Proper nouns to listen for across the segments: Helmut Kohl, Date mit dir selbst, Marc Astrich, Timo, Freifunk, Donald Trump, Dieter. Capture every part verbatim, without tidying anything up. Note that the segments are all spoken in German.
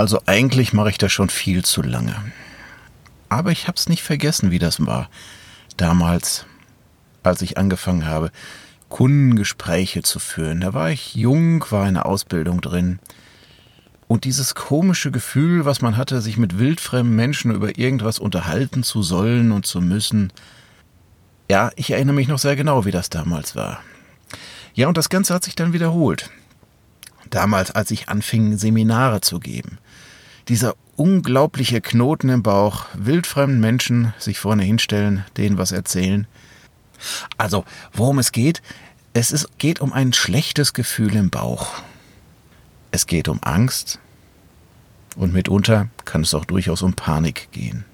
Also eigentlich mache ich das schon viel zu lange. Aber ich habe es nicht vergessen, wie das war. Damals, als ich angefangen habe, Kundengespräche zu führen. Da war ich jung, war in der Ausbildung drin. Und dieses komische Gefühl, was man hatte, sich mit wildfremden Menschen über irgendwas unterhalten zu sollen und zu müssen. Ja, ich erinnere mich noch sehr genau, wie das damals war. Ja, und das Ganze hat sich dann wiederholt. Damals, als ich anfing, Seminare zu geben. Dieser unglaubliche Knoten im Bauch, wildfremden Menschen sich vorne hinstellen, denen was erzählen. Also, worum es geht? Es ist, geht um ein schlechtes Gefühl im Bauch. Es geht um Angst und mitunter kann es auch durchaus um Panik gehen.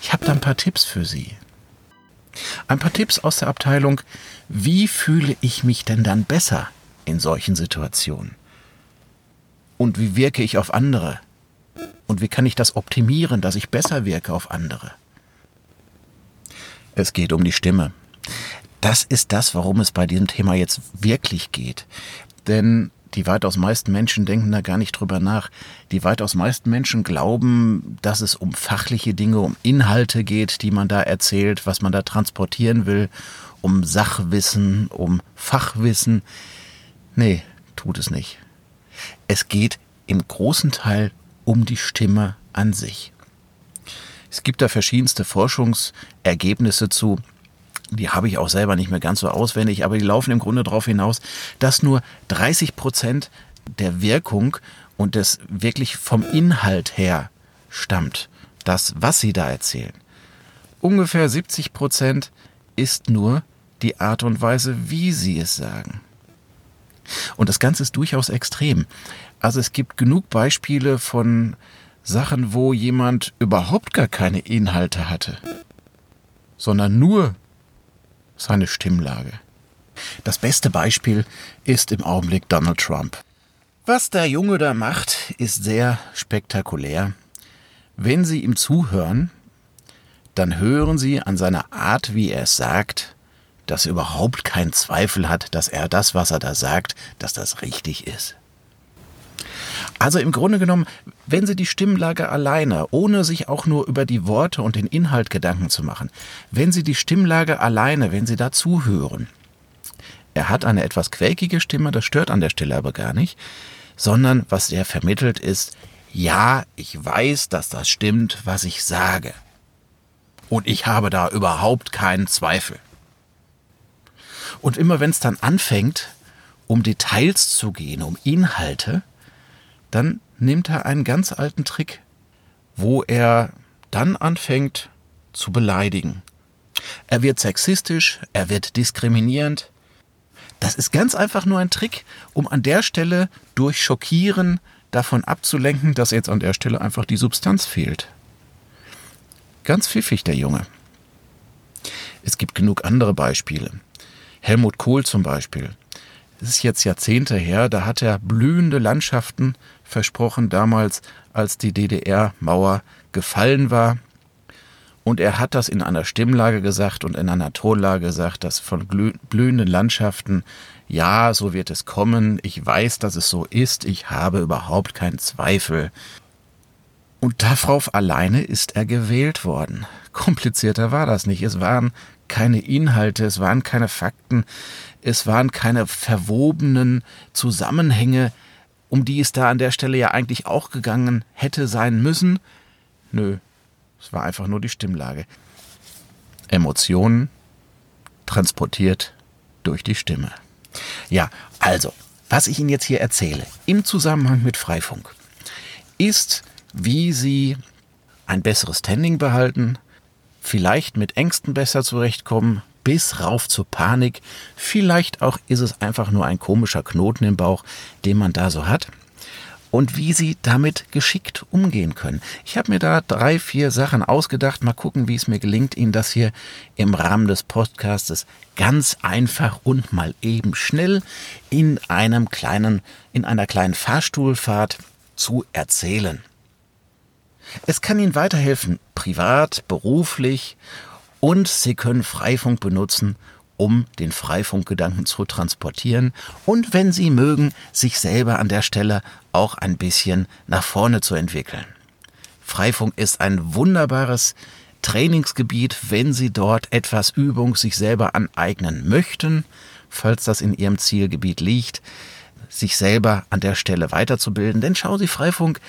Ich habe da ein paar Tipps für Sie. Ein paar Tipps aus der Abteilung, wie fühle ich mich denn dann besser in solchen Situationen? Und wie wirke ich auf andere? Und wie kann ich das optimieren, dass ich besser wirke auf andere? Es geht um die Stimme. Das ist das, warum es bei diesem Thema jetzt wirklich geht. Denn die weitaus meisten Menschen denken da gar nicht drüber nach. Die weitaus meisten Menschen glauben, dass es um fachliche Dinge, um Inhalte geht, die man da erzählt, was man da transportieren will, um Sachwissen, um Fachwissen. Nee, tut es nicht. Es geht im großen Teil um die Stimme an sich. Es gibt da verschiedenste Forschungsergebnisse zu. Die habe ich auch selber nicht mehr ganz so auswendig, aber die laufen im Grunde darauf hinaus, dass nur dreißig Prozent der Wirkung und das wirklich vom Inhalt her stammt. Das, was Sie da erzählen. Ungefähr siebzig Prozent ist nur die Art und Weise, wie Sie es sagen. Und das Ganze ist durchaus extrem. Also es gibt genug Beispiele von Sachen, wo jemand überhaupt gar keine Inhalte hatte, sondern nur seine Stimmlage. Das beste Beispiel ist im Augenblick Donald Trump. Was der Junge da macht, ist sehr spektakulär. Wenn Sie ihm zuhören, dann hören Sie an seiner Art, wie er es sagt, dass er überhaupt keinen Zweifel hat, dass er das, was er da sagt, dass das richtig ist. Also im Grunde genommen, wenn Sie die Stimmlage alleine, ohne sich auch nur über die Worte und den Inhalt Gedanken zu machen, wenn Sie die Stimmlage alleine, wenn Sie da zuhören, er hat eine etwas quäkige Stimme, das stört an der Stelle aber gar nicht, sondern was er vermittelt ist, ja, ich weiß, dass das stimmt, was ich sage. Und ich habe da überhaupt keinen Zweifel. Und immer wenn es dann anfängt, um Details zu gehen, um Inhalte, dann nimmt er einen ganz alten Trick, wo er dann anfängt zu beleidigen. Er wird sexistisch, er wird diskriminierend. Das ist ganz einfach nur ein Trick, um an der Stelle durch Schockieren davon abzulenken, dass jetzt an der Stelle einfach die Substanz fehlt. Ganz pfiffig, der Junge. Es gibt genug andere Beispiele. Helmut Kohl zum Beispiel. Das ist jetzt Jahrzehnte her, da hat er blühende Landschaften versprochen, damals, als die D D R-Mauer gefallen war. Und er hat das in einer Stimmlage gesagt und in einer Tonlage gesagt, dass von blühenden Landschaften, ja, so wird es kommen, ich weiß, dass es so ist, ich habe überhaupt keinen Zweifel. Und darauf alleine ist er gewählt worden. Komplizierter war das nicht. Es waren keine Inhalte, es waren keine Fakten, es waren keine verwobenen Zusammenhänge, um die es da an der Stelle ja eigentlich auch gegangen hätte sein müssen. Nö, es war einfach nur die Stimmlage. Emotionen transportiert durch die Stimme. Ja, also, was ich Ihnen jetzt hier erzähle, im Zusammenhang mit Freifunk, ist, wie Sie ein besseres Standing behalten, vielleicht mit Ängsten besser zurechtkommen, bis rauf zur Panik. Vielleicht auch ist es einfach nur ein komischer Knoten im Bauch, den man da so hat. Und wie Sie damit geschickt umgehen können. Ich habe mir da drei, vier Sachen ausgedacht. Mal gucken, wie es mir gelingt, Ihnen das hier im Rahmen des Podcastes ganz einfach und mal eben schnell in einem kleinen, in einer kleinen Fahrstuhlfahrt zu erzählen. Es kann Ihnen weiterhelfen, privat, beruflich, und Sie können Freifunk benutzen, um den Freifunkgedanken zu transportieren und, wenn Sie mögen, sich selber an der Stelle auch ein bisschen nach vorne zu entwickeln. Freifunk ist ein wunderbares Trainingsgebiet, wenn Sie dort etwas Übung sich selber aneignen möchten, falls das in Ihrem Zielgebiet liegt, sich selber an der Stelle weiterzubilden. Denn schauen Sie, Freifunk,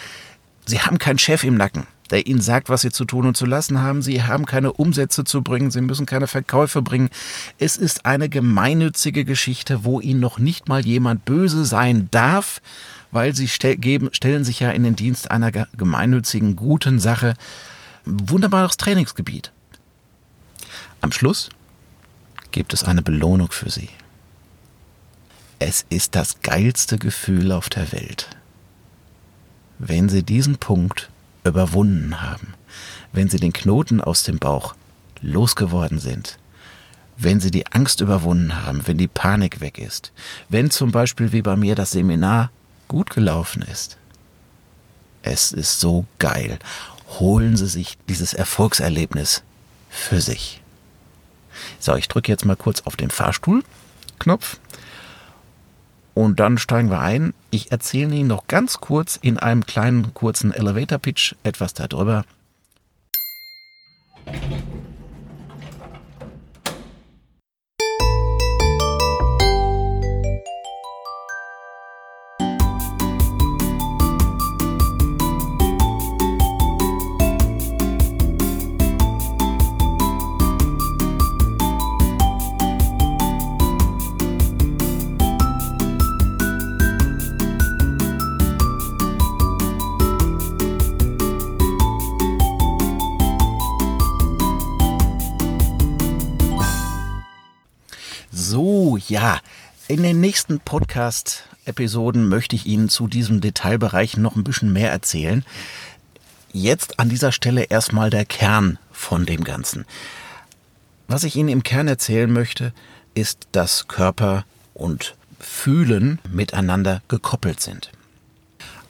Sie haben keinen Chef im Nacken, der Ihnen sagt, was Sie zu tun und zu lassen haben. Sie haben keine Umsätze zu bringen, Sie müssen keine Verkäufe bringen. Es ist eine gemeinnützige Geschichte, wo Ihnen noch nicht mal jemand böse sein darf, weil Sie stell- geben, stellen sich ja in den Dienst einer gemeinnützigen, guten Sache. Wunderbares Trainingsgebiet. Am Schluss gibt es eine Belohnung für Sie. Es ist das geilste Gefühl auf der Welt, wenn Sie diesen Punkt überwunden haben, wenn Sie den Knoten aus dem Bauch losgeworden sind, wenn Sie die Angst überwunden haben, wenn die Panik weg ist, wenn zum Beispiel wie bei mir das Seminar gut gelaufen ist. Es ist so geil. Holen Sie sich dieses Erfolgserlebnis für sich. So, ich drücke jetzt mal kurz auf den Fahrstuhlknopf und dann steigen wir ein. Ich erzähle Ihnen noch ganz kurz in einem kleinen, kurzen Elevator-Pitch etwas darüber. So, ja, in den nächsten Podcast-Episoden möchte ich Ihnen zu diesem Detailbereich noch ein bisschen mehr erzählen. Jetzt an dieser Stelle erstmal der Kern von dem Ganzen. Was ich Ihnen im Kern erzählen möchte, ist, dass Körper und Fühlen miteinander gekoppelt sind.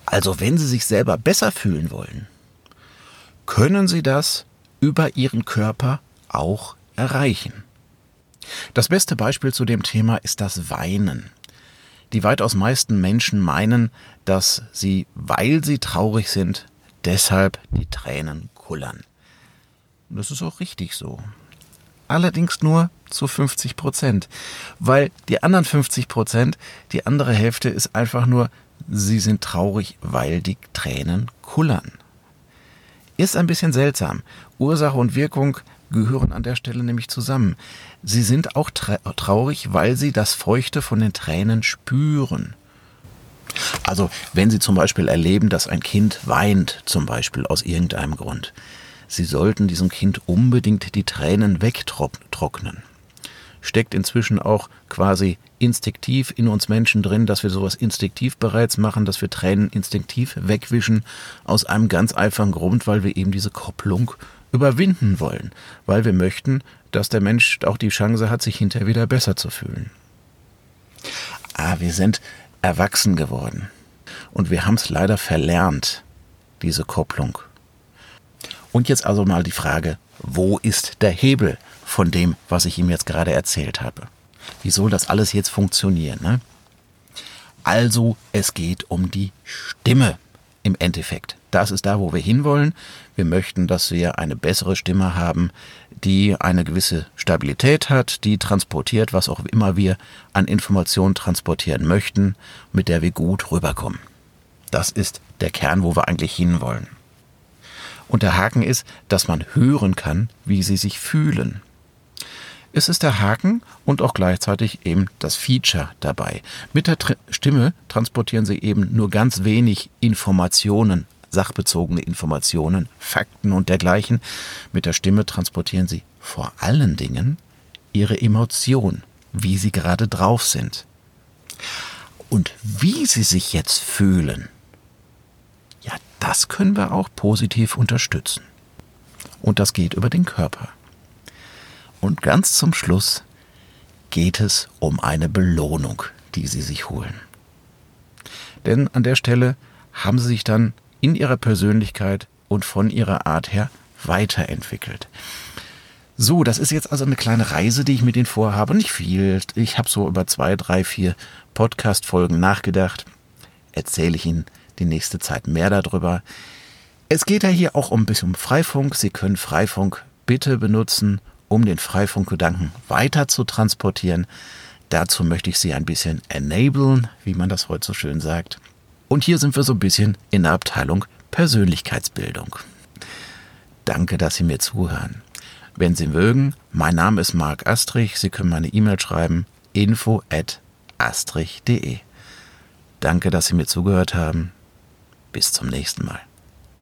Also wenn Sie sich selber besser fühlen wollen, können Sie das über Ihren Körper auch erreichen. Das beste Beispiel zu dem Thema ist das Weinen. Die weitaus meisten Menschen meinen, dass sie, weil sie traurig sind, deshalb die Tränen kullern. Das ist auch richtig so. Allerdings nur zu fünfzig Prozent, weil die anderen fünfzig Prozent, die andere Hälfte ist einfach nur, sie sind traurig, weil die Tränen kullern. Ist ein bisschen seltsam. Ursache und Wirkung gehören an der Stelle nämlich zusammen. Sie sind auch tra- traurig, weil sie das Feuchte von den Tränen spüren. Also wenn Sie zum Beispiel erleben, dass ein Kind weint, zum Beispiel aus irgendeinem Grund, Sie sollten diesem Kind unbedingt die Tränen wegtrocknen. Steckt inzwischen auch quasi instinktiv in uns Menschen drin, dass wir sowas instinktiv bereits machen, dass wir Tränen instinktiv wegwischen, aus einem ganz einfachen Grund, weil wir eben diese Kopplung überwinden wollen, weil wir möchten, dass der Mensch auch die Chance hat, sich hinterher wieder besser zu fühlen. Ah, wir sind erwachsen geworden und wir haben es leider verlernt, diese Kopplung. Und jetzt also mal die Frage, wo ist der Hebel von dem, was ich ihm jetzt gerade erzählt habe? Wie soll das alles jetzt funktionieren, ne? Also, es geht um die Stimme im Endeffekt. Das ist da, wo wir hinwollen. Wir möchten, dass wir eine bessere Stimme haben, die eine gewisse Stabilität hat, die transportiert, was auch immer wir an Informationen transportieren möchten, mit der wir gut rüberkommen. Das ist der Kern, wo wir eigentlich hinwollen. Und der Haken ist, dass man hören kann, wie sie sich fühlen. Es ist der Haken und auch gleichzeitig eben das Feature dabei. Mit der Tr- Stimme transportieren sie eben nur ganz wenig Informationen, sachbezogene Informationen, Fakten und dergleichen. Mit der Stimme transportieren sie vor allen Dingen ihre Emotion, wie sie gerade drauf sind. Und wie sie sich jetzt fühlen, ja, das können wir auch positiv unterstützen. Und das geht über den Körper. Und ganz zum Schluss geht es um eine Belohnung, die Sie sich holen. Denn an der Stelle haben Sie sich dann in Ihrer Persönlichkeit und von Ihrer Art her weiterentwickelt. So, das ist jetzt also eine kleine Reise, die ich mit Ihnen vorhabe. Nicht viel. Ich habe so über zwei, drei, vier Podcast-Folgen nachgedacht. Erzähle ich Ihnen die nächste Zeit mehr darüber. Es geht ja hier auch ein bisschen um Freifunk. Sie können Freifunk bitte benutzen, um den Freifunk-Gedanken weiter zu transportieren. Dazu möchte ich Sie ein bisschen enablen, wie man das heute so schön sagt. Und hier sind wir so ein bisschen in der Abteilung Persönlichkeitsbildung. Danke, dass Sie mir zuhören. Wenn Sie mögen, mein Name ist Marc Astrich. Sie können meine E-Mail schreiben, info at astrich punkt de. Danke, dass Sie mir zugehört haben. Bis zum nächsten Mal.